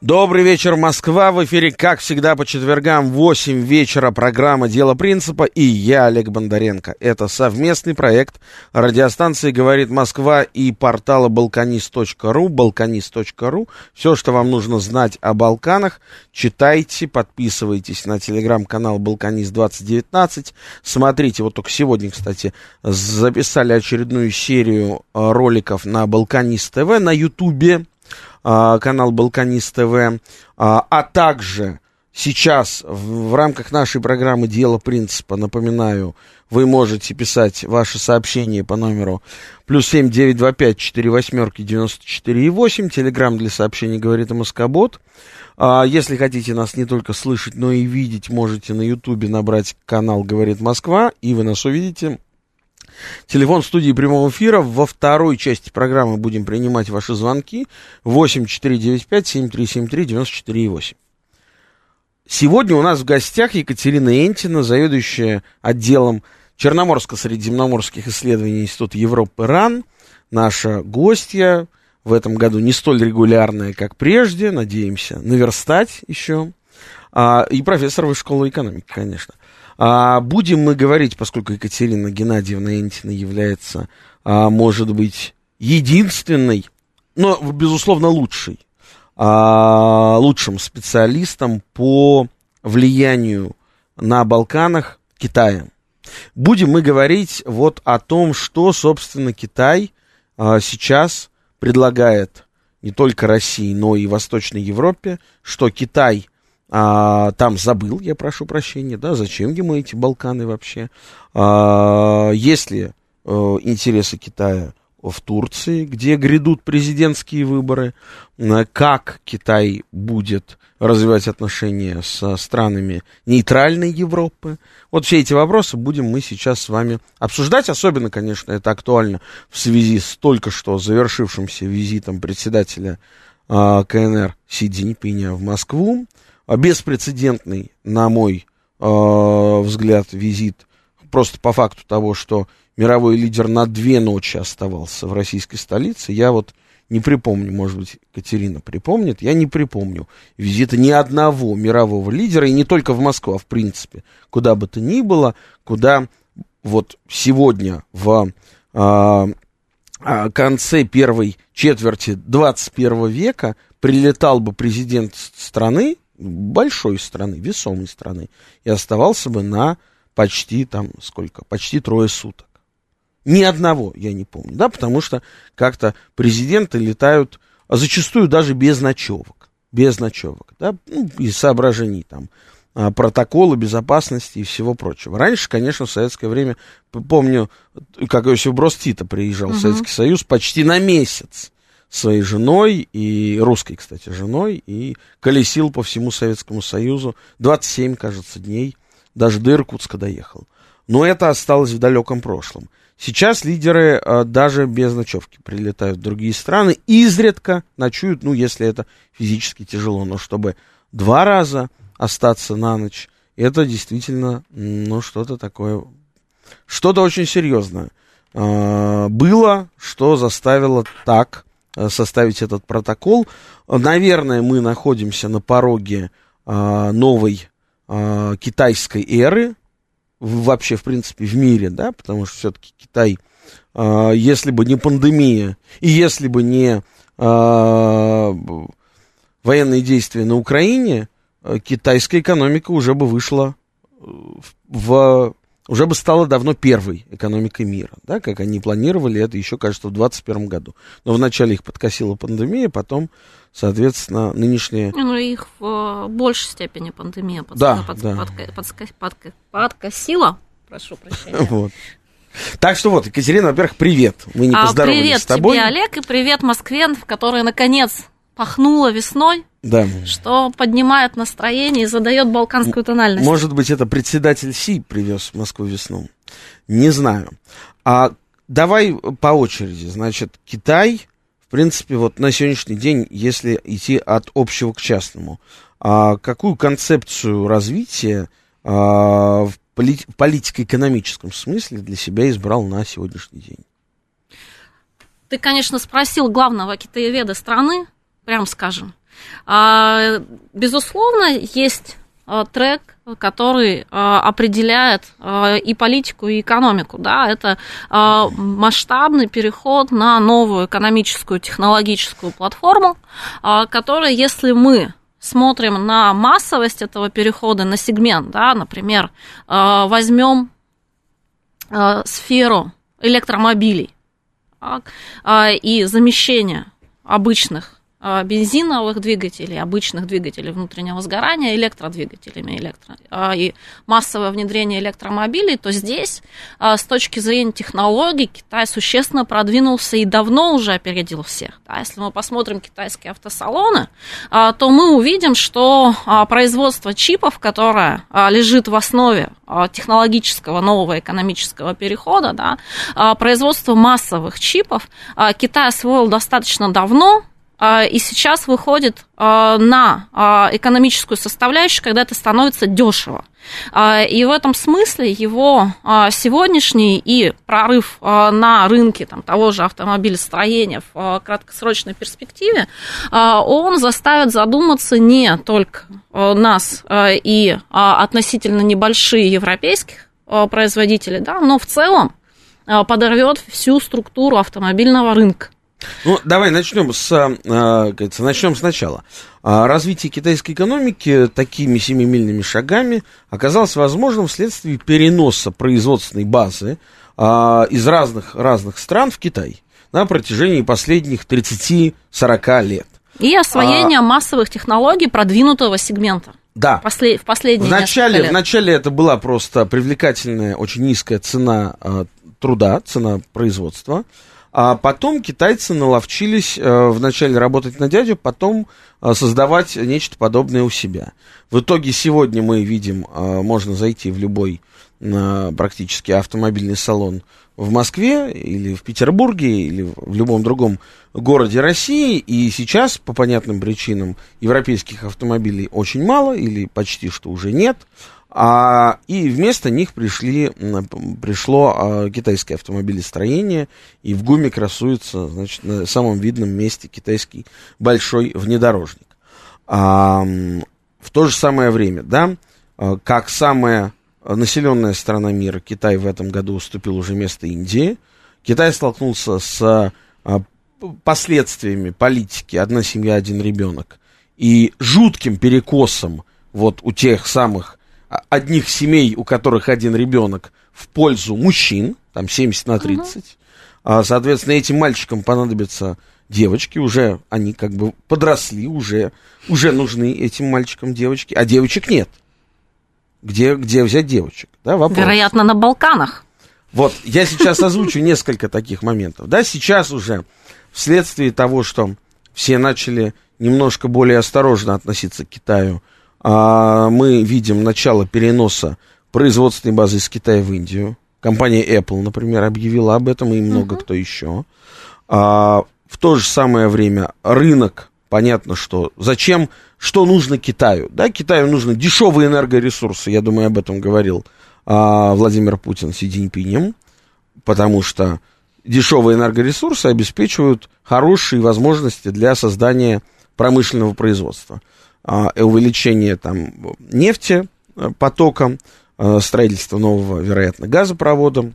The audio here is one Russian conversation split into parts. Добрый вечер, Москва. В эфире, как всегда, по четвергам в 8 вечера программа «Дело принципа» и я, Олег Бондаренко. Это совместный проект радиостанции «Говорит Москва» и портала «Балканист.ру». «Балканист.ру». Все, что вам нужно знать о Балканах, читайте, подписывайтесь на телеграм-канал «Балканист-2019». Смотрите, вот только сегодня, кстати, записали очередную серию роликов на «Балканист.ТВ», на «Ютубе». Канал «Балканист.ТВ», а также сейчас в рамках нашей программы «Дело принципа», напоминаю, вы можете писать ваши сообщения по номеру +7 925 48 94 8, телеграмм для сообщений «Говорит Москобот». Если хотите нас не только слышать, но и видеть, можете на Ютубе набрать канал «Говорит Москва», и вы нас увидите. Телефон студии прямого эфира. Во второй части программы будем принимать ваши звонки. 8495-7373-94-8. Сегодня у нас в гостях Екатерина Энтина, заведующая отделом Черноморско-средиземноморских исследований Института Европы РАН. Наша гостья в этом году не столь регулярная, как прежде. Надеемся наверстать еще. И профессор Высшей школы экономики, конечно. Будем мы говорить, поскольку Екатерина Геннадьевна Энтина является, может быть, единственной, но, безусловно, лучшим специалистом по влиянию на Балканах Китая. Будем мы говорить вот о том, что, собственно, Китай сейчас предлагает не только России, но и Восточной Европе, что Китай... там забыл, я прошу прощения, да, зачем ему эти Балканы вообще? Есть ли интересы Китая в Турции, где грядут президентские выборы? Как Китай будет развивать отношения со странами нейтральной Европы? Вот все эти вопросы будем мы сейчас с вами обсуждать. Особенно, конечно, это актуально в связи с только что завершившимся визитом председателя КНР Си Цзиньпиня в Москву. Беспрецедентный, на мой взгляд, визит, просто по факту того, что мировой лидер на 2 ночи оставался в российской столице. Я вот не припомню, может быть, Екатерина припомнит, я не припомню визита ни одного мирового лидера, и не только в Москву, а в принципе, куда бы то ни было, куда вот сегодня в конце первой четверти 21 века прилетал бы президент страны, большой страны, весомой страны, и оставался бы на почти, там, сколько, почти 3 суток. Ни одного я не помню, да, потому что как-то президенты летают зачастую даже без ночевок, да, из соображений, там, протокола безопасности и всего прочего. Раньше, конечно, в советское время, помню, как Иосиф Броз Тито приезжал в Советский Союз почти на месяц, своей женой, и русской, кстати, женой, и колесил по всему Советскому Союзу 27, кажется, дней, даже до Иркутска доехал. Но это осталось в далеком прошлом. Сейчас лидеры даже без ночевки прилетают в другие страны, изредка ночуют, ну, если это физически тяжело, но чтобы 2 раза остаться на ночь, это действительно, ну, что-то такое, что-то очень серьезное было, что заставило так составить этот протокол. Наверное, мы находимся на пороге новой китайской эры, вообще, в принципе, в мире, да, потому что все-таки Китай, если бы не пандемия, и если бы не военные действия на Украине, китайская экономика уже бы вышла уже бы стала давно первой экономикой мира, да, как они планировали это еще, кажется, в 2021 году. Но вначале их подкосила пандемия, потом, соответственно, нынешняя... Ну, их в большей степени пандемия подкосила, прошу прощения. Вот. Так что вот, Екатерина, во-первых, привет. Мы не поздоровались с тобой. Привет тебе, Олег, и привет Москве, в которой, наконец, пахнуло весной. Да. Что поднимает настроение и задает балканскую тональность. Может быть, это председатель Си привез в Москву весну. Не знаю. А давай по очереди. Значит, Китай, в принципе, вот на сегодняшний день, если идти от общего к частному, какую концепцию развития в политико-экономическом смысле для себя избрал на сегодняшний день? Ты, конечно, спросил главного китаеведа страны, прям скажем. Безусловно, есть трек, который определяет и политику, и экономику. Да? Это масштабный переход на новую экономическую технологическую платформу, которая, если мы смотрим на массовость этого перехода, на сегмент, да, например, возьмем сферу электромобилей, так, и замещение обычных бензиновых двигателей, обычных двигателей внутреннего сгорания электродвигателями, и массовое внедрение электромобилей, то здесь с точки зрения технологий Китай существенно продвинулся и давно уже опередил всех. Да, если мы посмотрим китайские автосалоны, то мы увидим, что производство чипов, которое лежит в основе технологического нового экономического перехода, да, производство массовых чипов Китай освоил достаточно давно, и сейчас выходит на экономическую составляющую, когда это становится дешево. И в этом смысле его сегодняшний и прорыв на рынке там, того же автомобилестроения в краткосрочной перспективе, он заставит задуматься не только нас и относительно небольшие европейских производителей, да, но в целом подорвет всю структуру автомобильного рынка. Ну, давай начнем с начала. Развитие китайской экономики такими семимильными шагами оказалось возможным вследствие переноса производственной базы из разных стран в Китай на протяжении последних 30-40 лет. И освоение массовых технологий продвинутого сегмента. Да. В начале это была просто привлекательная, очень низкая цена труда, цена производства. А потом китайцы наловчились вначале работать на дядю, потом создавать нечто подобное у себя. В итоге сегодня мы видим, можно зайти в любой практически автомобильный салон в Москве или в Петербурге или в любом другом городе России, и сейчас по понятным причинам европейских автомобилей очень мало или почти что уже нет. И вместо них пришло китайское автомобилестроение, и в ГУМе красуется, значит, на самом видном месте китайский большой внедорожник. В то же самое время, да, как самая населенная страна мира, Китай в этом году уступил уже место Индии. Китай столкнулся с последствиями политики «одна семья, один ребенок» и жутким перекосом вот у тех самых одних семей, у которых один ребенок, в пользу мужчин, там 70/30. Соответственно, этим мальчикам понадобятся девочки, уже они как бы подросли, уже нужны этим мальчикам девочки, а девочек нет. Где взять девочек? Да, вопрос. Вероятно, на Балканах. Вот, я сейчас озвучу несколько таких моментов. Да, сейчас уже вследствие того, что все начали немножко более осторожно относиться к Китаю, мы видим начало переноса производственной базы из Китая в Индию. Компания Apple, например, объявила об этом, и много кто еще. В то же самое время рынок, понятно, что зачем, что нужно Китаю. Да, Китаю нужны дешевые энергоресурсы, я думаю, об этом говорил Владимир Путин с Си Цзиньпинем, потому что дешевые энергоресурсы обеспечивают хорошие возможности для создания промышленного производства. Увеличение там нефти потоком, строительство нового, вероятно, газопровода,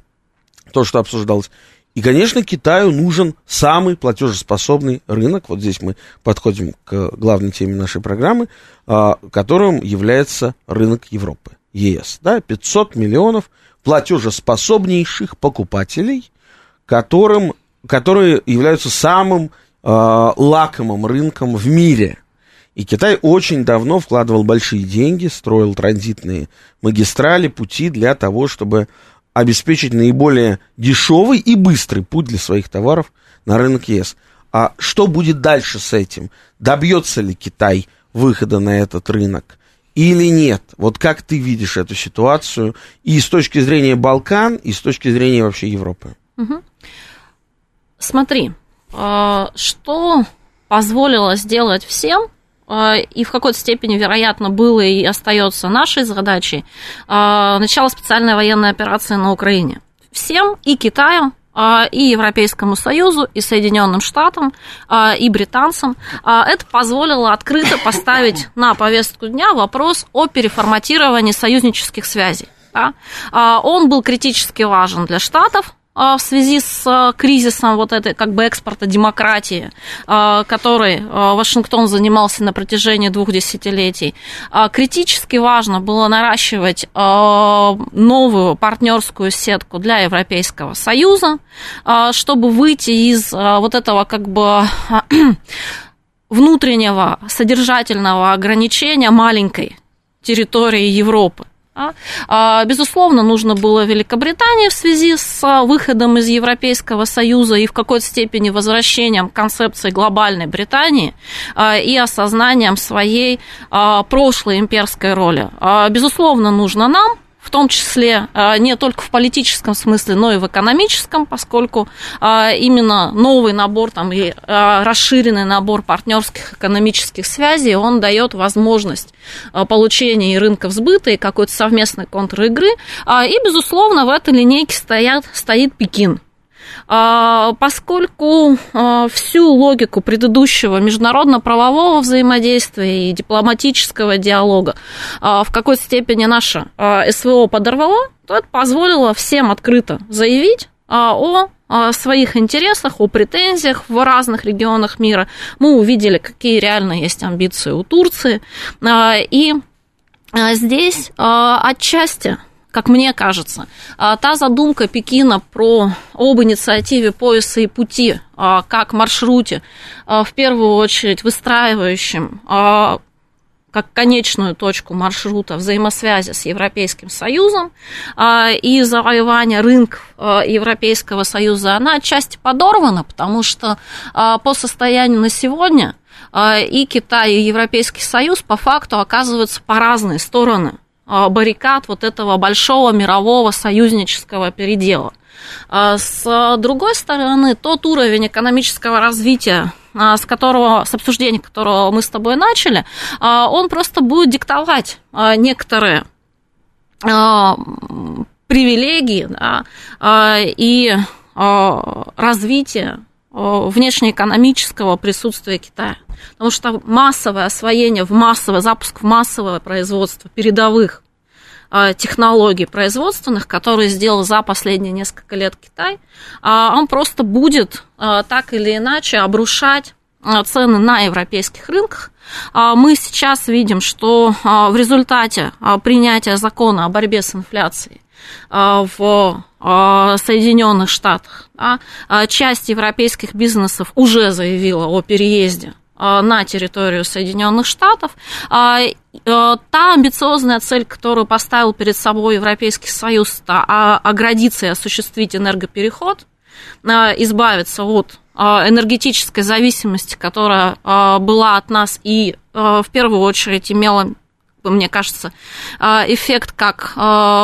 то, что обсуждалось. И, конечно, Китаю нужен самый платежеспособный рынок. Вот здесь мы подходим к главной теме нашей программы, которым является рынок Европы, ЕС. Да? 500 миллионов платежеспособнейших покупателей, которые являются самым лакомым рынком в мире. И Китай очень давно вкладывал большие деньги, строил транзитные магистрали, пути для того, чтобы обеспечить наиболее дешевый и быстрый путь для своих товаров на рынок ЕС. А что будет дальше с этим? Добьется ли Китай выхода на этот рынок или нет? Вот как ты видишь эту ситуацию и с точки зрения Балкан, и с точки зрения вообще Европы? Угу. Смотри, что позволило сделать всем, и в какой-то степени, вероятно, было и остается нашей задачей, начало специальной военной операции на Украине. Всем, и Китаю, и Европейскому Союзу, и Соединенным Штатам, и британцам, это позволило открыто поставить на повестку дня вопрос о переформатировании союзнических связей. Он был критически важен для Штатов, в связи с кризисом вот этой как бы экспорта демократии, который Вашингтон занимался на протяжении 2 десятилетий, критически важно было наращивать новую партнерскую сетку для Европейского Союза, чтобы выйти из вот этого как бы внутреннего содержательного ограничения маленькой территории Европы. Безусловно, нужно было Великобритании в связи с выходом из Европейского Союза и в какой-то степени возвращением к концепции глобальной Британии и осознанием своей прошлой имперской роли. Безусловно, нужно нам, в том числе не только в политическом смысле, но и в экономическом, поскольку именно новый набор там, и расширенный набор партнерских экономических связей, он дает возможность получения и рынков сбыта, и какой-то совместной контр-игры. И, безусловно, в этой линейке стоит Пекин. Поскольку всю логику предыдущего международно-правового взаимодействия и дипломатического диалога в какой-то степени наше СВО подорвало, то это позволило всем открыто заявить о своих интересах, о претензиях в разных регионах мира. Мы увидели, какие реально есть амбиции у Турции. И здесь отчасти, как мне кажется, та задумка Пекина об инициативе пояса и пути как маршруте, в первую очередь выстраивающем как конечную точку маршрута взаимосвязи с Европейским Союзом и завоевание рынков Европейского Союза, она отчасти подорвана, потому что по состоянию на сегодня и Китай, и Европейский Союз по факту оказываются по разные стороны баррикад вот этого большого мирового союзнического передела. С другой стороны, тот уровень экономического развития, с обсуждения которого мы с тобой начали, он просто будет диктовать некоторые привилегии, и развитие внешнеэкономического присутствия Китая. Потому что массовое освоение, запуск в массовое производство передовых технологий производственных, которые сделал за последние несколько лет Китай, он просто будет так или иначе обрушать цены на европейских рынках. Мы сейчас видим, что в результате принятия закона о борьбе с инфляцией в Соединенных Штатах часть европейских бизнесов уже заявила о переезде на территорию Соединенных Штатов. Та амбициозная цель, которую поставил перед собой Европейский Союз, оградиться и осуществить энергопереход, избавиться от энергетической зависимости, которая была от нас и в первую очередь имела, мне кажется, эффект как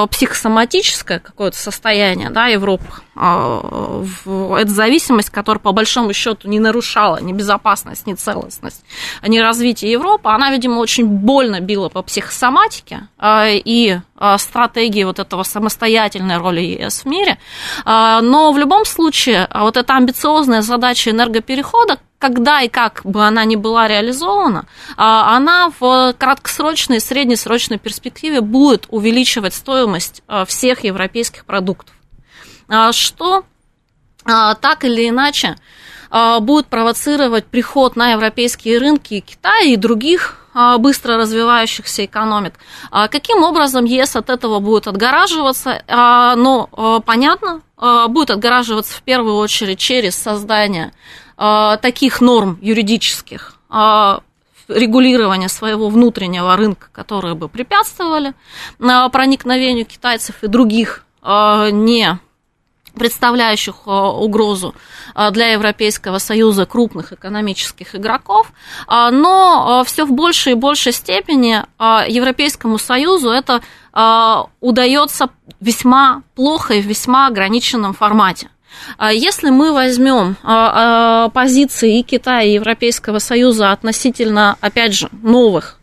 психосоматическое какое-то состояние, Европы. Это зависимость, которая по большому счету не нарушала ни безопасность, ни целостность, ни развитие Европы. Она, видимо, очень больно била по психосоматике и стратегии вот этого самостоятельной роли ЕС в мире. Но в любом случае вот эта амбициозная задача энергоперехода, когда и как бы она ни была реализована, она в краткосрочной и среднесрочной перспективе будет увеличивать стоимость всех европейских продуктов, что так или иначе будет провоцировать приход на европейские рынки и Китая, и других быстро развивающихся экономик. Каким образом ЕС от этого будет отгораживаться? Но понятно, будет отгораживаться в первую очередь через создание таких норм юридических, регулирования своего внутреннего рынка, которые бы препятствовали проникновению китайцев и других не представляющих угрозу для Европейского Союза крупных экономических игроков, но все в большей и большей степени Европейскому Союзу это удается весьма плохо и в весьма ограниченном формате. Если мы возьмем позиции и Китая, и Европейского Союза относительно, опять же, новых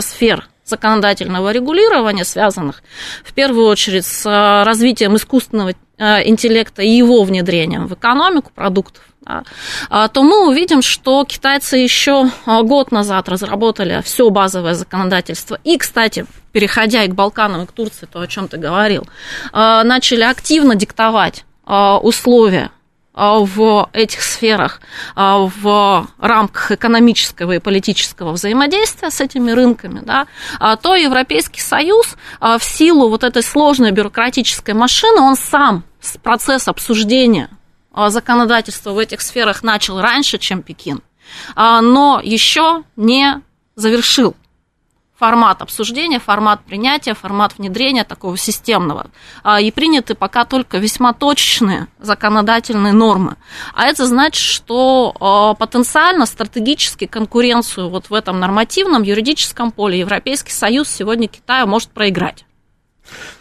сфер законодательного регулирования, связанных в первую очередь с развитием искусственного интеллекта и его внедрением в экономику продуктов, то мы увидим, что китайцы еще год назад разработали все базовое законодательство. И, кстати, переходя и к Балканам, и к Турции, то, о чем ты говорил, начали активно диктовать условия в этих сферах в рамках экономического и политического взаимодействия с этими рынками, да, то Европейский Союз в силу вот этой сложной бюрократической машины, он сам процесс обсуждения законодательства в этих сферах начал раньше, чем Пекин, но еще не завершил формат обсуждения, формат принятия, формат внедрения такого системного. И приняты пока только весьма точечные законодательные нормы. А это значит, что потенциально стратегически конкуренцию вот в этом нормативном юридическом поле Европейский Союз сегодня Китаю может проиграть.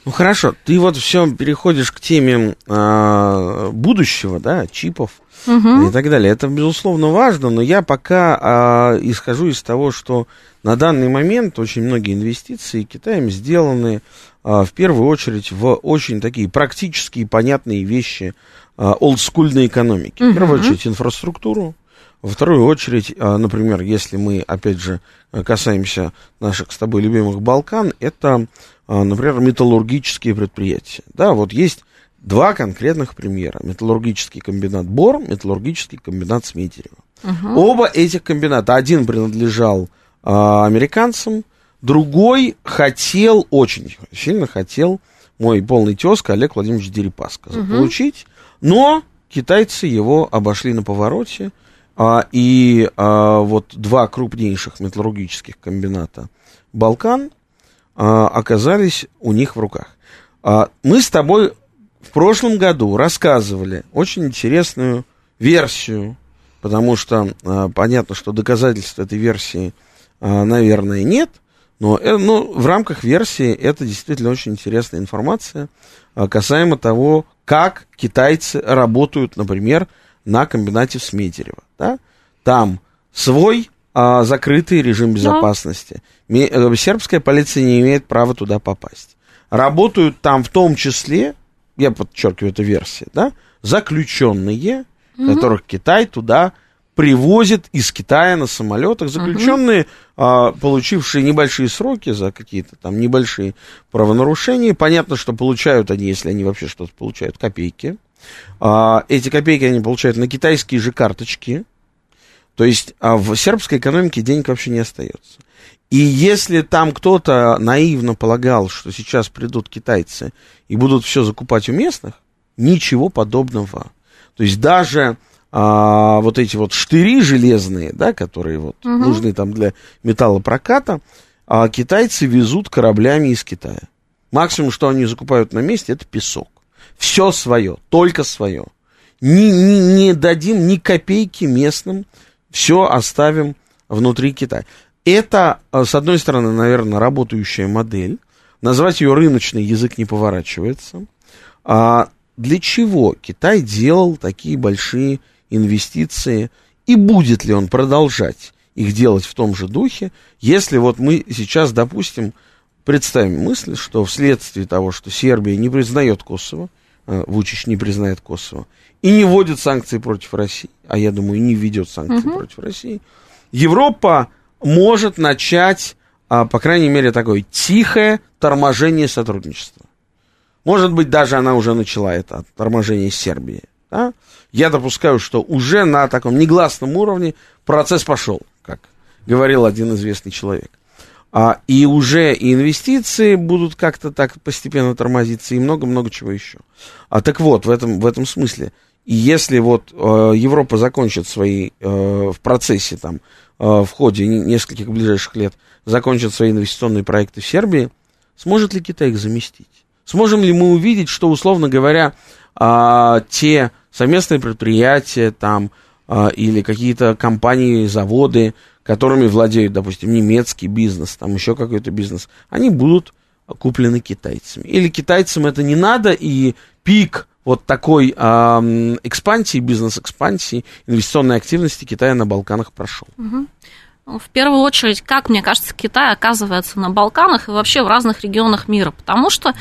Ну хорошо, ты вот все переходишь к теме будущего, да, чипов и так далее. Это, безусловно, важно, но я пока исхожу из того, что на данный момент очень многие инвестиции Китаем сделаны в первую очередь в очень такие практические, понятные вещи олдскульной экономики. В первую очередь инфраструктуру. Во вторую очередь, например, если мы, опять же, касаемся наших с тобой любимых Балкан, это, например, металлургические предприятия. Да, вот есть два конкретных примера. Металлургический комбинат Бор, металлургический комбинат Смедерево. Оба этих комбината. Один принадлежал американцам, другой хотел, очень сильно хотел мой полный тезка Олег Владимирович Дерипаска заполучить, но китайцы его обошли на повороте. И вот два крупнейших металлургических комбината Балкан оказались у них в руках. Мы с тобой в прошлом году рассказывали очень интересную версию, потому что понятно, что доказательств этой версии, наверное, нет, но в рамках версии это действительно очень интересная информация касаемо того, как китайцы работают, например, на комбинате в Смедерево, да? Там свой закрытый режим безопасности. Сербская полиция не имеет права туда попасть. Работают там в том числе, я подчеркиваю, это версия, да, заключенные, которых Китай туда привозит из Китая на самолетах. Заключенные, получившие небольшие сроки за какие-то там небольшие правонарушения. Понятно, что получают они, если они вообще что-то получают, копейки. Эти копейки они получают на китайские же карточки. То есть в сербской экономике денег вообще не остается. И если там кто-то наивно полагал, что сейчас придут китайцы и будут все закупать у местных, ничего подобного. То есть даже вот эти вот штыри железные, да, которые вот нужны там для металлопроката, китайцы везут кораблями из Китая. Максимум, что они закупают на месте, это песок. Все свое, только свое. Не дадим ни копейки местным, все оставим внутри Китая. Это, с одной стороны, наверное, работающая модель. Назвать ее рыночный язык не поворачивается. А для чего Китай делал такие большие инвестиции? И будет ли он продолжать их делать в том же духе, если вот мы сейчас, допустим, представим мысль, что вследствие того, что Сербия не признает Косово, Вучич не признает Косово, и не вводит санкции против России, а я думаю, не введет санкции против России, Европа может начать, по крайней мере, такое тихое торможение сотрудничества. Может быть, даже она уже начала это торможение Сербии. Да? Я допускаю, что уже на таком негласном уровне процесс пошел, как говорил один известный человек. И уже и инвестиции будут как-то так постепенно тормозиться, и много-много чего еще. Так вот, в этом смысле, и если вот Европа закончит свои, в процессе, там, в ходе нескольких ближайших лет, закончит свои инвестиционные проекты в Сербии, сможет ли Китай их заместить? Сможем ли мы увидеть, что, условно говоря, те совместные предприятия там, или какие-то компании, заводы, которыми владеют, допустим, немецкий бизнес, там еще какой-то бизнес, они будут куплены китайцами. Или китайцам это не надо, и пик вот такой экспансии, бизнес-экспансии, инвестиционной активности Китая на Балканах прошел. Угу. В первую очередь, как, мне кажется, Китай оказывается на Балканах и вообще в разных регионах мира, потому что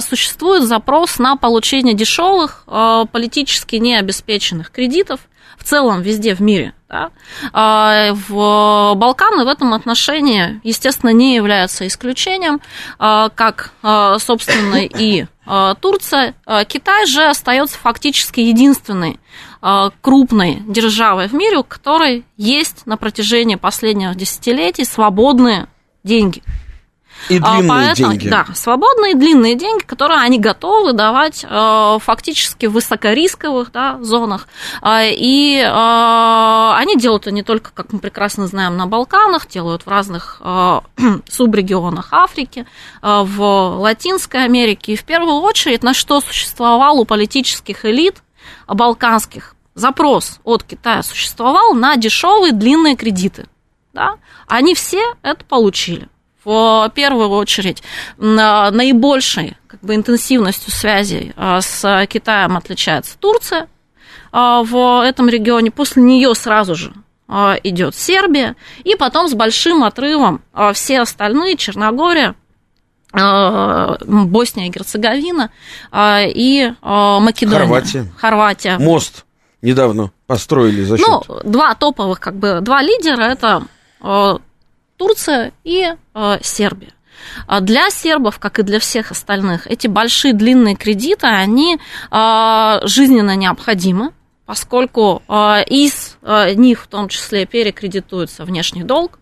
существует запрос на получение дешевых, политически необеспеченных кредитов в целом везде в мире. Да? В Балканы в этом отношении, естественно, не являются исключением, как, собственно, и Турция. Китай же остается фактически единственной крупной державой в мире, у которой есть на протяжении последних десятилетий свободные деньги. И длинные деньги. Да, свободные длинные деньги, которые они готовы давать фактически в высокорисковых, да, зонах. И они делают это не только, как мы прекрасно знаем, на Балканах, делают в разных субрегионах Африки, в Латинской Америке. И в первую очередь, на что существовал у политических элит балканских запрос от Китая, существовал на дешевые длинные кредиты. Да? Они все это получили. В первую очередь, наибольшей, как бы, интенсивностью связей с Китаем отличается Турция в этом регионе. После нее сразу же идет Сербия. И потом с большим отрывом все остальные: Черногория, Босния и Герцеговина и Македония. Хорватия. Мост недавно построили за счет... Два топовых, как бы, два лидера – это Турция и Сербия. Для сербов, как и для всех остальных, эти большие длинные кредиты, они жизненно необходимы, поскольку из них в том числе перекредитуется внешний долг.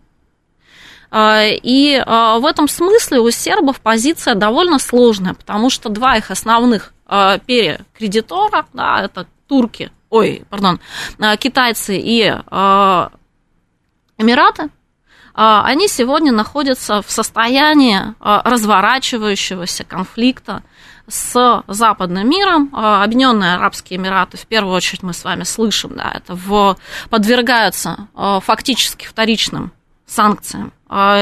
И в этом смысле у сербов позиция довольно сложная, потому что два их основных перекредитора, да, это китайцы и Эмираты, они сегодня находятся в состоянии разворачивающегося конфликта с западным миром. Объединенные Арабские Эмираты, в первую очередь, мы с вами слышим, да, это подвергаются фактически вторичным санкциям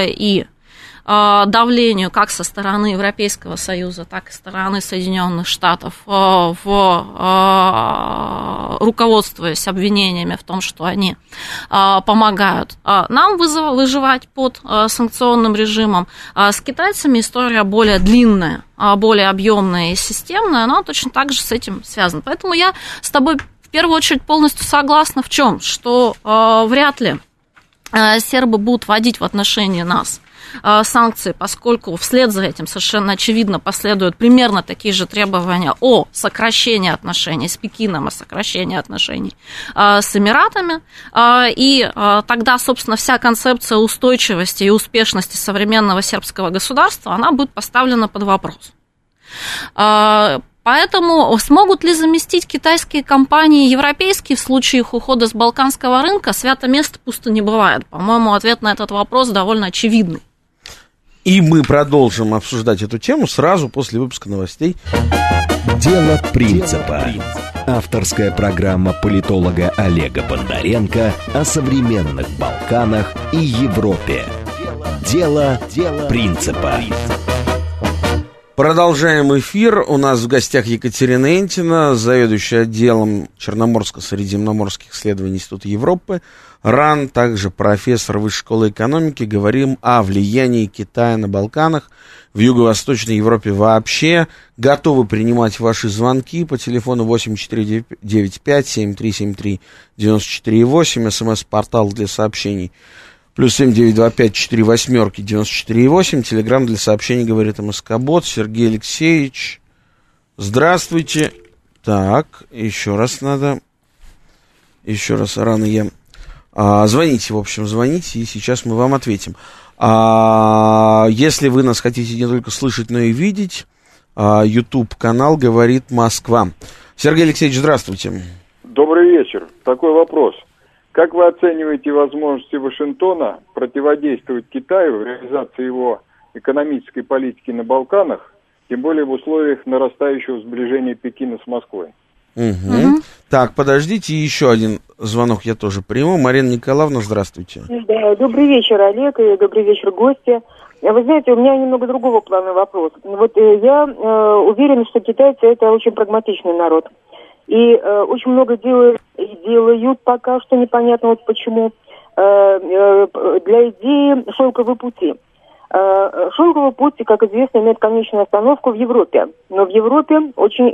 и давлению как со стороны Европейского Союза, так и со стороны Соединенных Штатов, руководствуясь обвинениями в том, что они помогают нам выживать под санкционным режимом. С китайцами история более длинная, более объемная и системная, она точно так же с этим связана. Поэтому я с тобой в первую очередь полностью согласна в чем, что вряд ли сербы будут вводить в отношении нас санкции, поскольку вслед за этим совершенно очевидно последуют примерно такие же требования о сокращении отношений с Пекином, о сокращении отношений с Эмиратами. И тогда, собственно, вся концепция устойчивости и успешности современного сербского государства, она будет поставлена под вопрос. Поэтому смогут ли заместить китайские компании европейские в случае их ухода с балканского рынка? Свято место пусто не бывает. По-моему, ответ на этот вопрос довольно очевидный. И мы продолжим обсуждать эту тему сразу после выпуска новостей. Дело принципа. Авторская программа политолога Олега Бондаренко о современных Балканах и Европе. Дело принципа. Продолжаем эфир. У нас в гостях Екатерина Энтина, заведующая отделом Черноморско-Средиземноморских исследований Института Европы РАН, также профессор Высшей школы экономики. Говорим о влиянии Китая на Балканах, в Юго-Восточной Европе вообще. Готовы принимать ваши звонки по телефону 8495-7373-94-8, смс-портал для сообщений +7 925 4 8 94 8. Телеграмм для сообщений говорит МСК-бот. Сергей Алексеевич, здравствуйте. Так, еще раз рано я. Звоните, в общем, звоните, и сейчас мы вам ответим. Если вы нас хотите не только слышать, но и видеть, YouTube-канал «Говорит Москва». Сергей Алексеевич, здравствуйте. Добрый вечер. Такой вопрос. Как вы оцениваете возможности Вашингтона противодействовать Китаю в реализации его экономической политики на Балканах тем более в условиях нарастающего сближения Пекина с Москвой. Угу. Так, подождите, еще один звонок я тоже приму. Марина Николаевна, здравствуйте. Да, добрый вечер, Олег, и добрый вечер, гости. Вы знаете, у меня немного другого плана вопрос. Вот я уверена, что китайцы это очень прагматичный народ. И очень много делают пока что непонятно вот почему. Для идеи шелковые пути. Шелковый путь, как известно, имеет конечную остановку в Европе. Но в Европе очень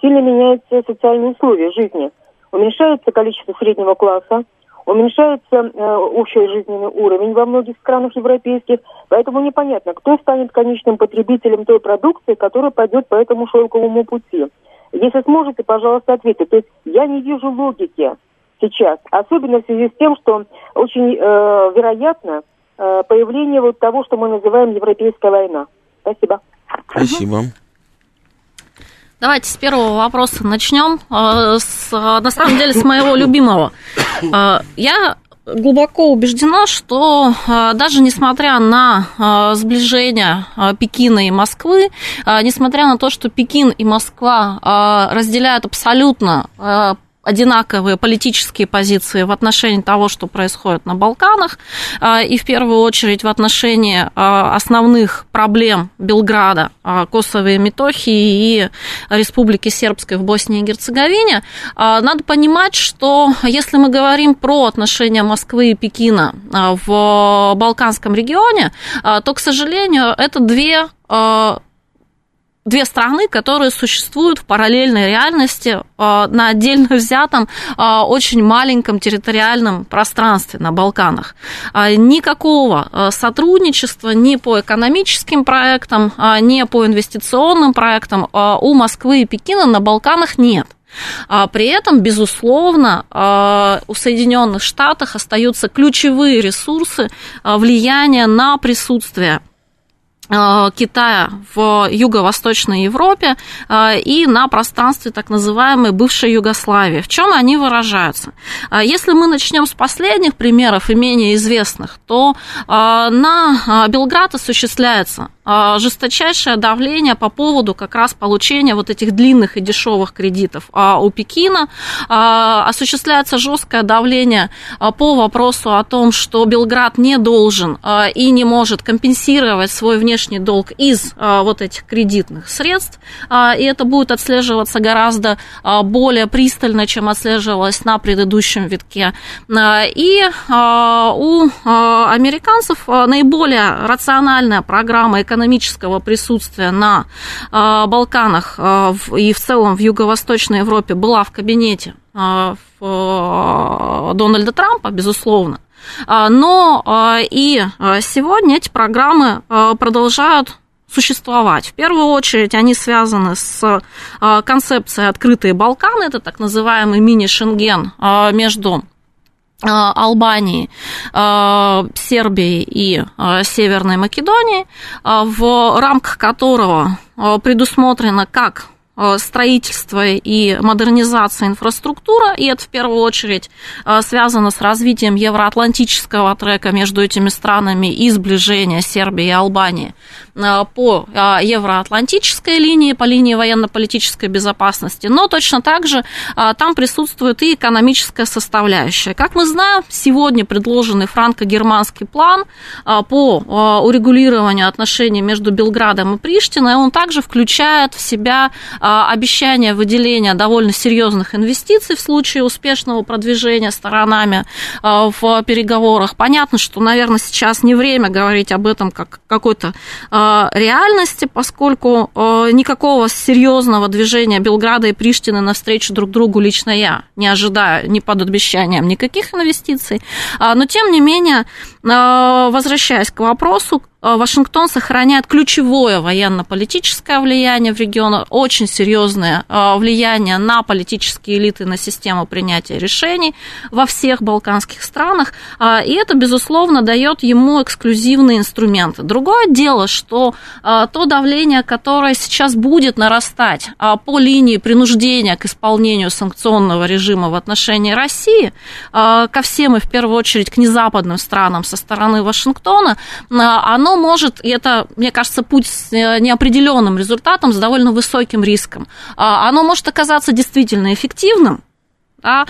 сильно меняются социальные условия жизни. Уменьшается количество среднего класса, уменьшается общий жизненный уровень во многих странах европейских. Поэтому непонятно, кто станет конечным потребителем той продукции, которая пойдет по этому шелковому пути. Если сможете, пожалуйста, ответьте. То есть я не вижу логики сейчас. Особенно в связи с тем, что очень вероятно, появление вот того, что мы называем европейская война. Спасибо. Спасибо. Давайте с первого вопроса начнем. На самом деле, с моего любимого. Я глубоко убеждена, что даже несмотря на сближение Пекина и Москвы, несмотря на то, что Пекин и Москва разделяют абсолютно одинаковые политические позиции в отношении того, что происходит на Балканах, и в первую очередь в отношении основных проблем Белграда, Косово и Метохии и Республики Сербской в Боснии и Герцеговине. Надо понимать, что если мы говорим про отношения Москвы и Пекина в Балканском регионе, то, к сожалению, это две страны, которые существуют в параллельной реальности на отдельно взятом очень маленьком территориальном пространстве на Балканах. Никакого сотрудничества ни по экономическим проектам, ни по инвестиционным проектам у Москвы и Пекина на Балканах нет. При этом, безусловно, у Соединенных Штатов остаются ключевые ресурсы влияния на присутствие Китая в Юго-Восточной Европе и на пространстве так называемой бывшей Югославии. В чем они выражаются? Если мы начнем с последних примеров и менее известных, то на Белград осуществляется жесточайшее давление по поводу как раз получения вот этих длинных и дешевых кредитов у Пекина. Осуществляется жесткое давление по вопросу о том, что Белград не должен и не может компенсировать свой внешний долг из вот этих кредитных средств, и это будет отслеживаться гораздо более пристально, чем отслеживалось на предыдущем витке. И у американцев наиболее рациональная программа экономического присутствия на Балканах и в целом в Юго-Восточной Европе была в кабинете Дональда Трампа, безусловно. Но и сегодня эти программы продолжают существовать. В первую очередь они связаны с концепцией «Открытые Балканы», это так называемый мини-Шенген между Албании, Сербии и Северной Македонии, в рамках которого предусмотрено как строительство и модернизация инфраструктуры, и это в первую очередь связано с развитием евроатлантического трека между этими странами и сближения Сербии и Албании по евроатлантической линии, по линии военно-политической безопасности, но точно так же там присутствует и экономическая составляющая. Как мы знаем, сегодня предложенный франко-германский план по урегулированию отношений между Белградом и Приштиной, он также включает в себя обещание выделения довольно серьезных инвестиций в случае успешного продвижения сторонами в переговорах. Понятно, что, наверное, сейчас не время говорить об этом как какой-то реальности, поскольку никакого серьезного движения Белграда и Приштины навстречу друг другу лично я не ожидаю, ни под обещанием никаких инвестиций. Но, тем не менее, возвращаясь к вопросу, Вашингтон сохраняет ключевое военно-политическое влияние в регионе, очень серьезное влияние на политические элиты, на систему принятия решений во всех балканских странах, и это, безусловно, дает ему эксклюзивные инструменты. Другое дело, что то давление, которое сейчас будет нарастать по линии принуждения к исполнению санкционного режима в отношении России, ко всем и в первую очередь к незападным странам со стороны Вашингтона, оно но может, и это, мне кажется, путь с неопределенным результатом, с довольно высоким риском, оно может оказаться действительно эффективным, да,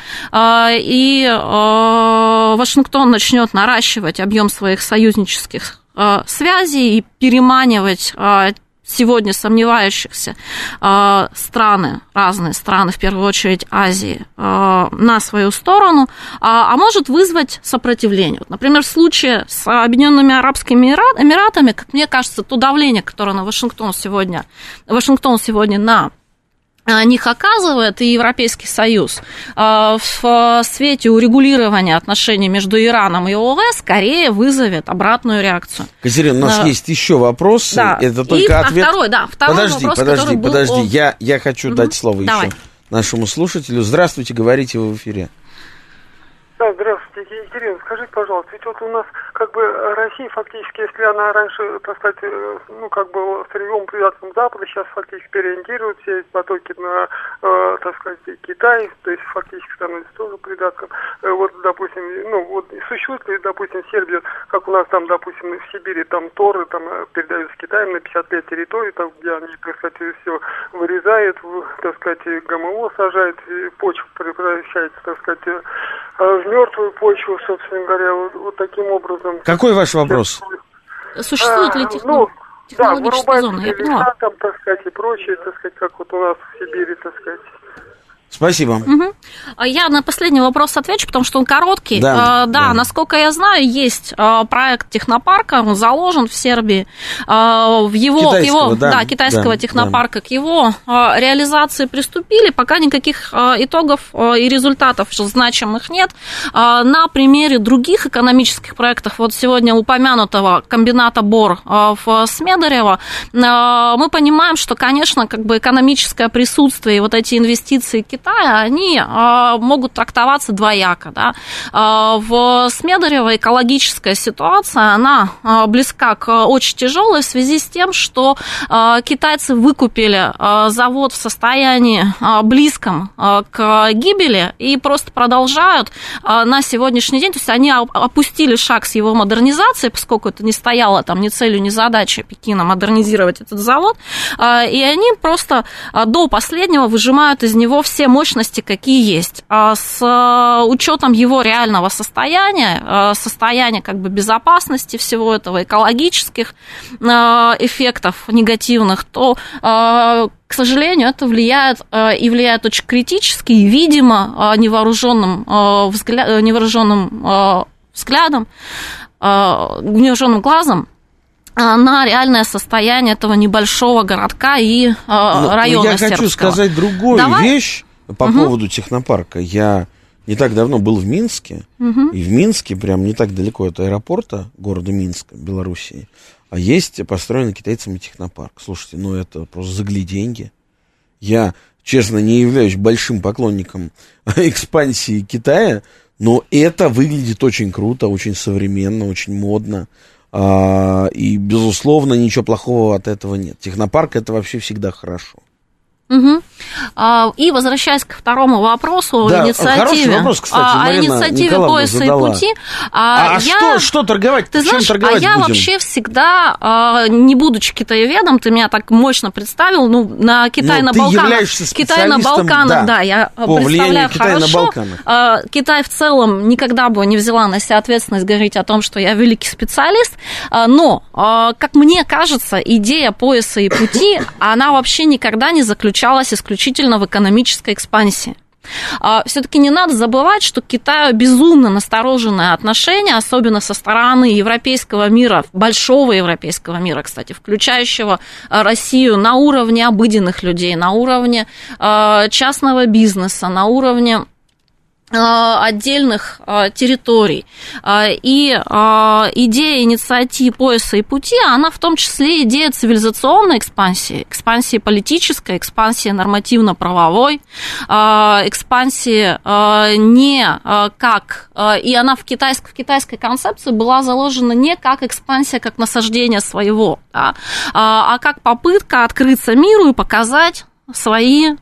и Вашингтон начнет наращивать объем своих союзнических связей и переманивать сегодня сомневающихся страны, разные страны, в первую очередь Азии, на свою сторону, а может вызвать сопротивление. Вот, например, в случае с Объединенными Арабскими Эмиратами, как мне кажется, то давление, которое на Вашингтон сегодня на них оказывает и Европейский Союз в свете урегулирования отношений между Ираном и ОАЭ скорее вызовет обратную реакцию. Катерина, у нас есть еще вопрос. Да. Это только ответ. Второй подожди. Я хочу дать слово еще нашему слушателю. Здравствуйте, говорите вы в эфире. Да, здравствуйте, Екатерина, скажите, пожалуйста, ведь вот у нас как бы Россия фактически, если она раньше, так сказать, ну как бы сырьем привязана к Западу, сейчас фактически переориентирует все эти потоки на, так сказать, Китай, то есть фактически становится тоже придатком. Вот, допустим, ну вот существует ли, допустим, Сербия, как у нас там, допустим, в Сибири, там торы там передаются Китаем на 50 лет территории, там, где они, так сказать, все вырезают, так сказать, ГМО сажают, почва превращается, так сказать, в мертвую почву, собственно говоря, вот таким образом. Какой ваш вопрос? Существует ли технологическая зона? Я поняла. Там, так сказать, и прочее, так сказать, как вот у нас в Сибири, так сказать. Спасибо. Угу. Я на последний вопрос отвечу, потому что он короткий. Да, насколько я знаю, есть проект технопарка, он заложен в Сербии. Китайского технопарка. К его реализации приступили, пока никаких итогов и результатов значимых нет. На примере других экономических проектов, вот сегодня упомянутого комбината Бор в Смедерево, мы понимаем, что, конечно, как бы экономическое присутствие и вот эти инвестиции Китая, они могут трактоваться двояко. Да? В Смедерево экологическая ситуация, она близка к очень тяжелой в связи с тем, что китайцы выкупили завод в состоянии близком к гибели и просто продолжают на сегодняшний день, то есть они опустили шаг с его модернизации, поскольку это не стояло там ни целью, ни задачей Пекина модернизировать этот завод, и они просто до последнего выжимают из него все мощности, какие есть. С учетом его реального состояния, состояния как бы безопасности всего этого, экологических эффектов негативных, то, к сожалению, это влияет очень критически и, видимо, невооруженным глазом на реальное состояние этого небольшого городка и района сербского. Я хочу сказать другую вещь по поводу технопарка. Я не так давно был в Минске, и в Минске, прям не так далеко от аэропорта города Минска, Белоруссии, а есть построенный китайцами технопарк. Слушайте, ну это просто загли деньги. Я, честно, не являюсь большим поклонником экспансии Китая, но это выглядит очень круто, очень современно, очень модно. И, безусловно, ничего плохого от этого нет. Технопарк – это вообще всегда хорошо. Угу. И возвращаясь к второму вопросу о инициативе, вопрос, кстати, о инициативе пояса задала. И пути. Что торговать? Ты знаешь, торговать я будем? Вообще всегда, не будучи китаеведом, ты меня так мощно представил, на Китай на Балканах. Китай на Балканах, да, я представляю хорошо. Китай в целом никогда бы не взяла на себя ответственность говорить о том, что я великий специалист, но, как мне кажется, идея пояса и пути, она вообще никогда не заключалась исключительно в экономической экспансии. Все-таки не надо забывать, что к Китаю безумно настороженное отношение, особенно со стороны европейского мира, большого европейского мира, кстати, включающего Россию на уровне обыденных людей, на уровне частного бизнеса, на уровне отдельных территорий. И идея инициативы пояса и пути, она в том числе идея цивилизационной экспансии, экспансии политической, экспансии нормативно-правовой, экспансии и она в китайской концепции была заложена не как экспансия, как насаждение своего, а как попытка открыться миру и показать свои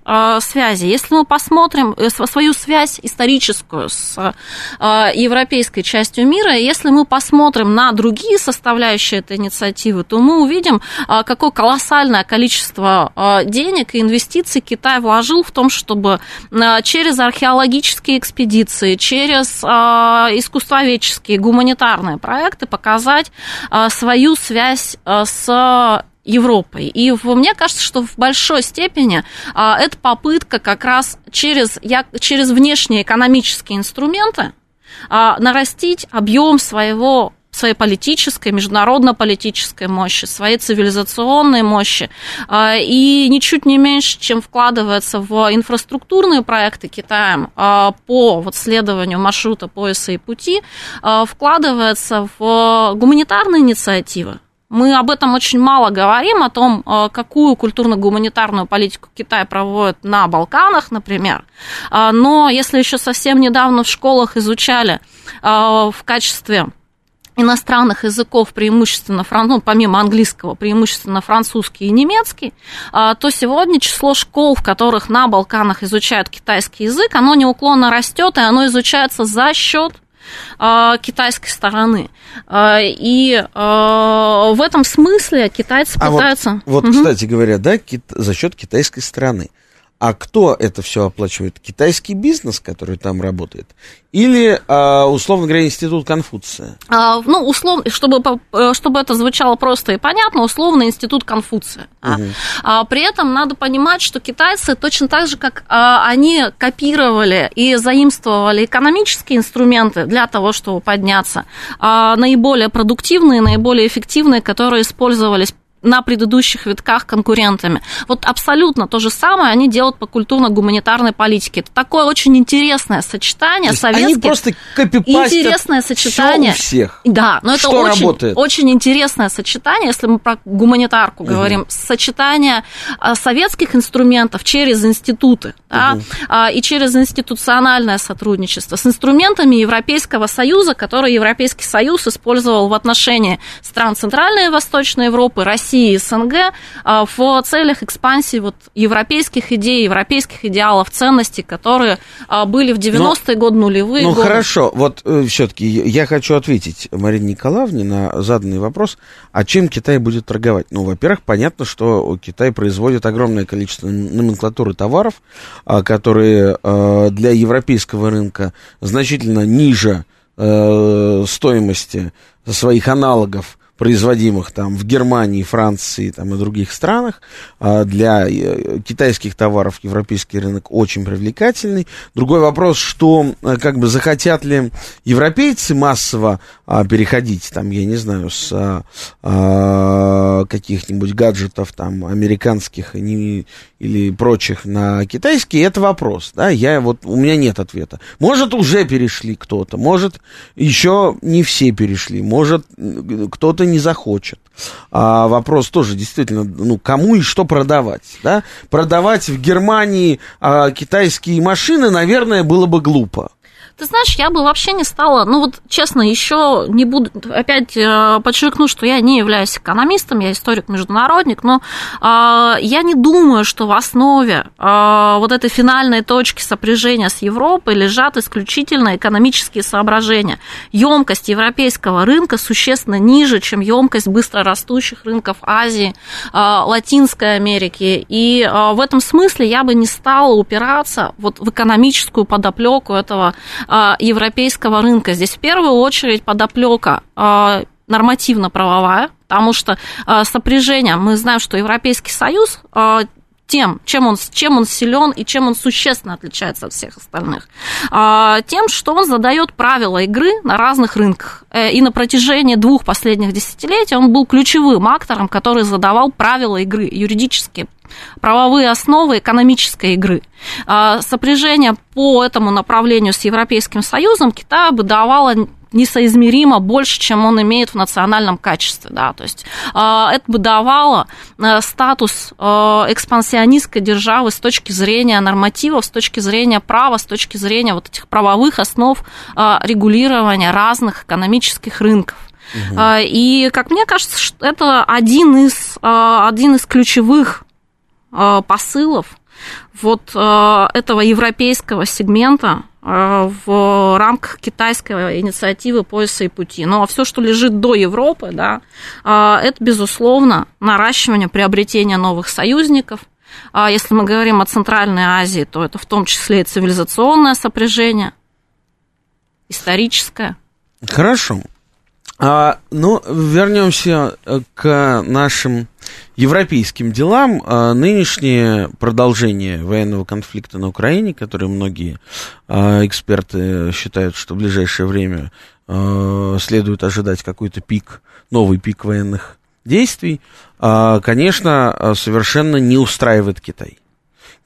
связи. Если мы посмотрим свою связь историческую с европейской частью мира, если мы посмотрим на другие составляющие этой инициативы, то мы увидим, какое колоссальное количество денег и инвестиций Китай вложил в том, чтобы через археологические экспедиции, через искусствоведческие, гуманитарные проекты показать свою связь с Европой. И мне кажется, что в большой степени это попытка как раз через внешние экономические инструменты нарастить объем своей политической, международно-политической мощи, своей цивилизационной мощи. И ничуть не меньше, чем вкладывается в инфраструктурные проекты Китаем по следованию маршрута, пояса и пути, вкладывается в гуманитарные инициативы. Мы об этом очень мало говорим, о том, какую культурно-гуманитарную политику Китай проводит на Балканах, например. Но если еще совсем недавно в школах изучали в качестве иностранных языков преимущественно, помимо английского, преимущественно французский и немецкий, то сегодня число школ, в которых на Балканах изучают китайский язык, оно неуклонно растет, и оно изучается за счет китайской стороны. И в этом смысле китайцы пытаются... Вот, кстати говоря, да, за счет китайской стороны. А кто это все оплачивает? Китайский бизнес, который там работает? Или, условно говоря, Институт Конфуция? Чтобы это звучало просто и понятно, условно Институт Конфуция. Угу. При этом надо понимать, что китайцы точно так же, как они копировали и заимствовали экономические инструменты для того, чтобы подняться, наиболее продуктивные, наиболее эффективные, которые использовались на предыдущих витках конкурентами. Вот абсолютно то же самое они делают по культурно-гуманитарной политике. Это такое очень интересное сочетание советских... Они просто копипастят интересное сочетание. Всё у всех. Да, но это очень, очень интересное сочетание, если мы про гуманитарку говорим, сочетание советских инструментов через институты и через институциональное сотрудничество с инструментами Европейского Союза, которые Европейский Союз использовал в отношении стран Центральной и Восточной Европы, России, и СНГ в целях экспансии европейских идей, европейских идеалов, ценностей, которые были в 90-е годы, нулевые годы. Ну, хорошо, вот все-таки я хочу ответить Марине Николаевне на заданный вопрос, а чем Китай будет торговать? Ну, во-первых, понятно, что Китай производит огромное количество номенклатуры товаров, которые для европейского рынка значительно ниже стоимости своих аналогов, производимых там в Германии, Франции там, и других странах. Для китайских товаров европейский рынок очень привлекательный. Другой вопрос, что захотят ли европейцы массово переходить, там, я не знаю, с каких-нибудь гаджетов там, американских или прочих на китайские, это вопрос. Да? У меня нет ответа. Может, уже перешли кто-то, может, еще не все перешли, может, кто-то не захочет. Вопрос тоже действительно, кому и что продавать. Да? Продавать в Германии китайские машины, наверное, было бы глупо. Ты знаешь, я бы вообще не стала, честно, еще не буду, опять подчеркну, что я не являюсь экономистом, я историк-международник, но я не думаю, что в основе вот этой финальной точки сопряжения с Европой лежат исключительно экономические соображения. Емкость европейского рынка существенно ниже, чем емкость быстрорастущих рынков Азии, Латинской Америки, и в этом смысле я бы не стала упираться в экономическую подоплеку этого европейского рынка. Здесь в первую очередь подоплека нормативно-правовая, потому что сопряжение, мы знаем, что Европейский Союз тем, чем он силен и чем он существенно отличается от всех остальных, тем, что он задает правила игры на разных рынках. И на протяжении 2 последних десятилетий он был ключевым актором, который задавал правила игры, юридические правовые основы экономической игры. Сопряжение по этому направлению с Европейским Союзом Китаю бы давало несоизмеримо больше, чем он имеет в национальном качестве. Да. То есть это бы давало статус экспансионистской державы с точки зрения нормативов, с точки зрения права, с точки зрения вот этих правовых основ регулирования разных экономических рынков. Угу. И, как мне кажется, это один из ключевых посылов вот этого европейского сегмента в рамках китайской инициативы «Пояса и пути». Ну, а все, что лежит до Европы, да, это, безусловно, наращивание, приобретение новых союзников. Если мы говорим о Центральной Азии, то это в том числе и цивилизационное сопряжение, историческое. Хорошо. Ну, вернемся к нашим европейским делам. Нынешнее продолжение военного конфликта на Украине, который многие эксперты считают, что в ближайшее время следует ожидать какой-то пик, новый пик военных действий, конечно, совершенно не устраивает Китай.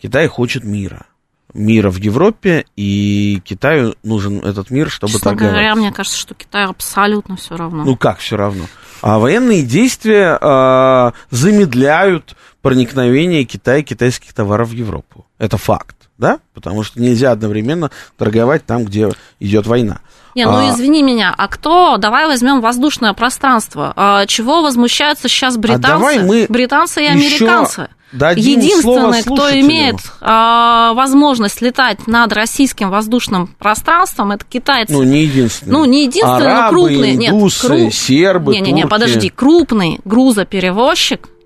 Китай хочет мира. Мира в Европе, и Китаю нужен этот мир, чтобы торговать. Честно говоря, мне кажется, что Китаю абсолютно все равно. Ну как все равно? А военные действия замедляют проникновение Китая, китайских товаров в Европу. Это факт, да? Потому что нельзя одновременно торговать там, где идет война. Не, ну извини меня, а кто? Давай возьмем воздушное пространство. Чего возмущаются сейчас британцы? Британцы и американцы. Единственный, кто имеет возможность летать над российским воздушным пространством, это китайцы. Ну, не единственный. Ну, не единственный, арабы, но крупный. Индусы, сербы, турки. Не-не-не, подожди. Крупный грузоперевозчик –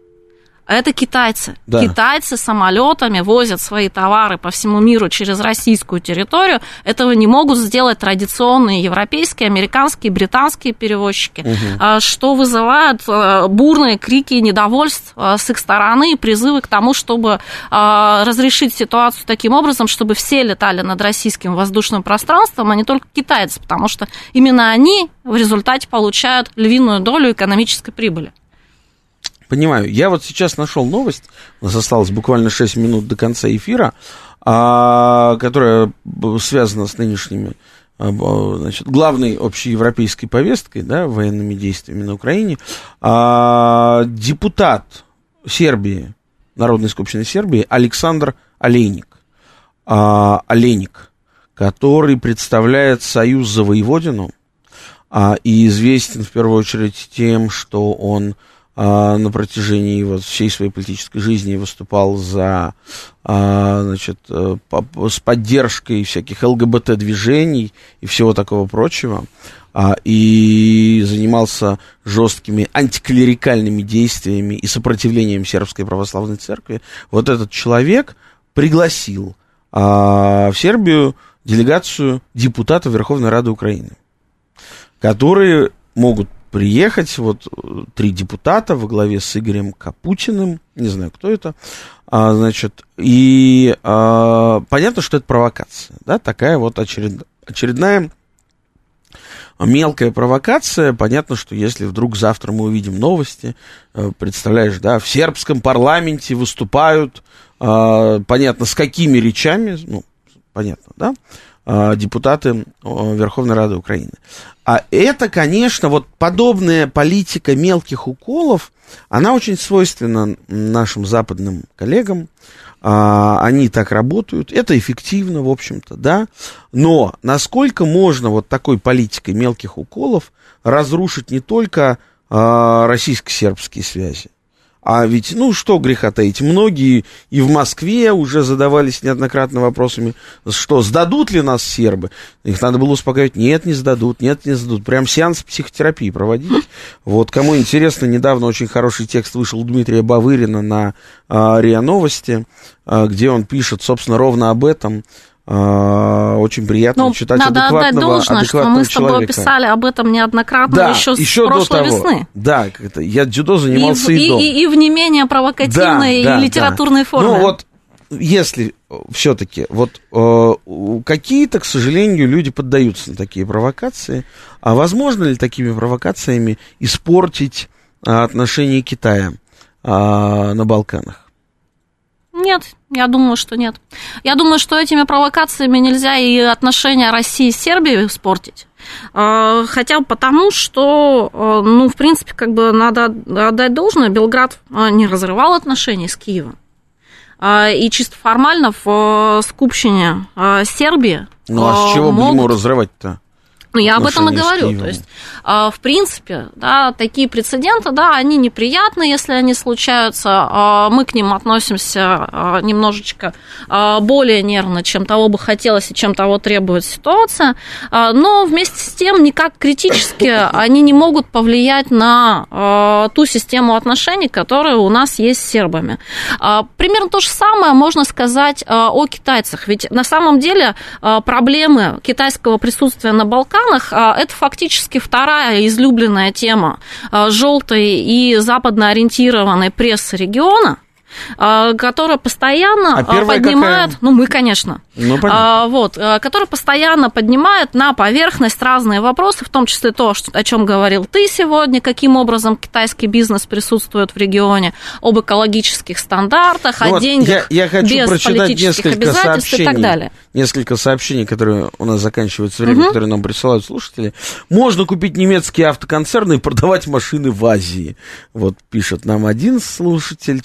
это китайцы. Да. Китайцы самолетами возят свои товары по всему миру через российскую территорию. Этого не могут сделать традиционные европейские, американские, британские перевозчики, угу. Что вызывает бурные крики недовольств с их стороны и призывы к тому, чтобы разрешить ситуацию таким образом, чтобы все летали над российским воздушным пространством, а не только китайцы, потому что именно они в результате получают львиную долю экономической прибыли. Понимаю. Я вот сейчас нашел новость, у нас осталось буквально 6 минут до конца эфира, которая связана с нынешними, значит, главной общеевропейской повесткой, да, военными действиями на Украине. Депутат Сербии, Народной Скупщины Сербии, Александр Олейник, который представляет Союз за Воеводину и известен в первую очередь тем, что он на протяжении вот всей своей политической жизни выступал за, значит, с поддержкой всяких ЛГБТ-движений и всего такого прочего, и занимался жесткими антиклерикальными действиями и сопротивлением Сербской православной церкви. Вот этот человек пригласил в Сербию делегацию депутатов Верховной Рады Украины, которые могут приехать, вот 3 депутата во главе с Игорем Капутиным, не знаю, кто это, значит, и понятно, что это провокация, да, такая вот очередная мелкая провокация. Понятно, что если вдруг завтра мы увидим новости, представляешь, да, в сербском парламенте выступают, понятно, с какими речами, ну, понятно, да, депутаты Верховной Рады Украины. А это, конечно, вот подобная политика мелких уколов, она очень свойственна нашим западным коллегам. Они так работают. Это эффективно, в общем-то, да. Но насколько можно вот такой политикой мелких уколов разрушить не только российско-сербские связи? А ведь, ну, что греха таить, многие и в Москве уже задавались неоднократно вопросами, что, сдадут ли нас сербы? Их надо было успокаивать, нет, не сдадут. Прям сеанс психотерапии проводить. Вот, кому интересно, недавно очень хороший текст вышел у Дмитрия Бавырина на РИА Новости, где он пишет, собственно, ровно об этом. Очень приятно читать адекватного человека. Надо отдать должное, что мы с тобой писали об этом неоднократно, да, еще с прошлой весны. Да, я дзюдо занимался и дома. И в не менее провокативной и литературной форме. Ну вот, если все-таки, вот какие-то, к сожалению, люди поддаются на такие провокации, а возможно ли такими провокациями испортить отношения Китая на Балканах? Нет, я думаю, что нет. Я думаю, что этими провокациями нельзя и отношения России с Сербией испортить. Хотя бы потому, что, ну, в принципе, как бы надо отдать должное, Белград не разрывал отношения с Киевом. И чисто формально в скупщине Сербии... Ну, а с чего бы ему разрывать-то? Ну, я об этом и говорю. То есть, в принципе, да, такие прецеденты, да, они неприятны, если они случаются. Мы к ним относимся немножечко более нервно, чем того бы хотелось и чем того требует ситуация. Но вместе с тем, никак критически они не могут повлиять на ту систему отношений, которая у нас есть с сербами. Примерно то же самое можно сказать о китайцах. Ведь на самом деле проблемы китайского присутствия на Балканах — это фактически вторая излюбленная тема желтой и западно-ориентированной прессы региона, которая постоянно поднимает... Какая? Ну, мы, конечно. Ну, вот, которая постоянно поднимает на поверхность разные вопросы, в том числе то, о чем говорил ты сегодня, каким образом китайский бизнес присутствует в регионе, об экологических стандартах, ну, о вот деньгах я хочу без политических обязательств и так далее. Несколько сообщений, которые у нас заканчиваются время, которые нам присылают слушатели. Можно купить немецкие автоконцерны и продавать машины в Азии. Вот пишет нам один слушатель...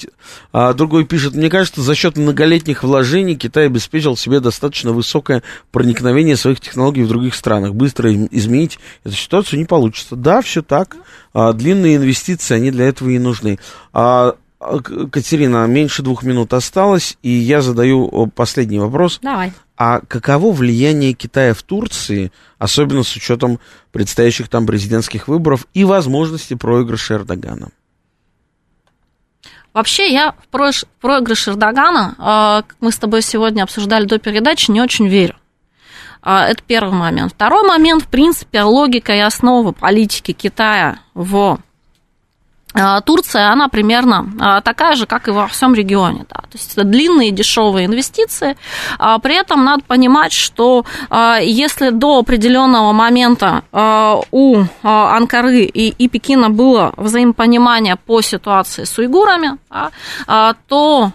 А другой пишет: мне кажется, за счет многолетних вложений Китай обеспечил себе достаточно высокое проникновение своих технологий в других странах. Быстро изменить эту ситуацию не получится. Да, все так. Длинные инвестиции, они для этого и нужны. Катерина, меньше 2 минут осталось, и я задаю последний вопрос. Давай. А каково влияние Китая в Турции, особенно с учетом предстоящих там президентских выборов и возможности проигрыша Эрдогана? Вообще, я в проигрыш Эрдогана, как мы с тобой сегодня обсуждали до передачи, не очень верю. Это первый момент. Второй момент, в принципе, логика и основа политики Китая в Турции, она примерно такая же, как и во всем регионе. Да. То есть это длинные дешевые инвестиции. При этом надо понимать, что если до определенного момента у Анкары и Пекина было взаимопонимание по ситуации с уйгурами, да, то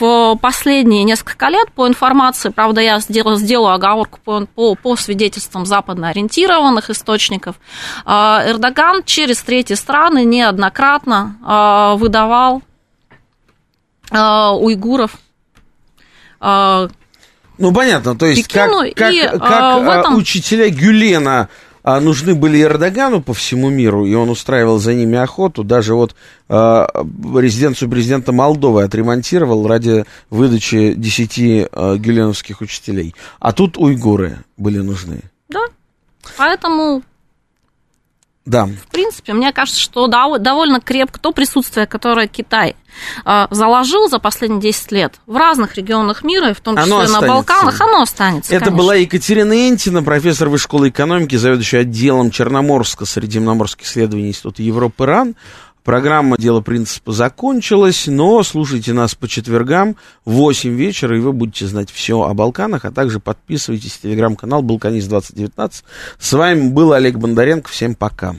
в последние несколько лет, по информации, правда, я сделаю оговорку по свидетельствам западно-ориентированных источников, Эрдоган через третьи страны неоднократно выдавал уйгуров. Ну, понятно, то есть Пекину, как учителя Гюлена нужны были Эрдогану по всему миру, и он устраивал за ними охоту, даже вот резиденцию президента Молдовы отремонтировал ради выдачи 10 гюленовских учителей. А тут уйгуры были нужны. Да, поэтому... Да. В принципе, мне кажется, что довольно крепко то присутствие, которое Китай заложил за последние 10 лет в разных регионах мира, и в том числе оно на Балканах, оно останется. Это, конечно, была Екатерина Энтина, профессор Высшей школы экономики, заведующая отделом Черноморско-Средиземноморских исследований Института Европы РАН. Программа «Дело принципа» закончилась, но слушайте нас по четвергам в 8 вечера, и вы будете знать все о Балканах, а также подписывайтесь на телеграм-канал «Балканист-2019». С вами был Олег Бондаренко. Всем пока.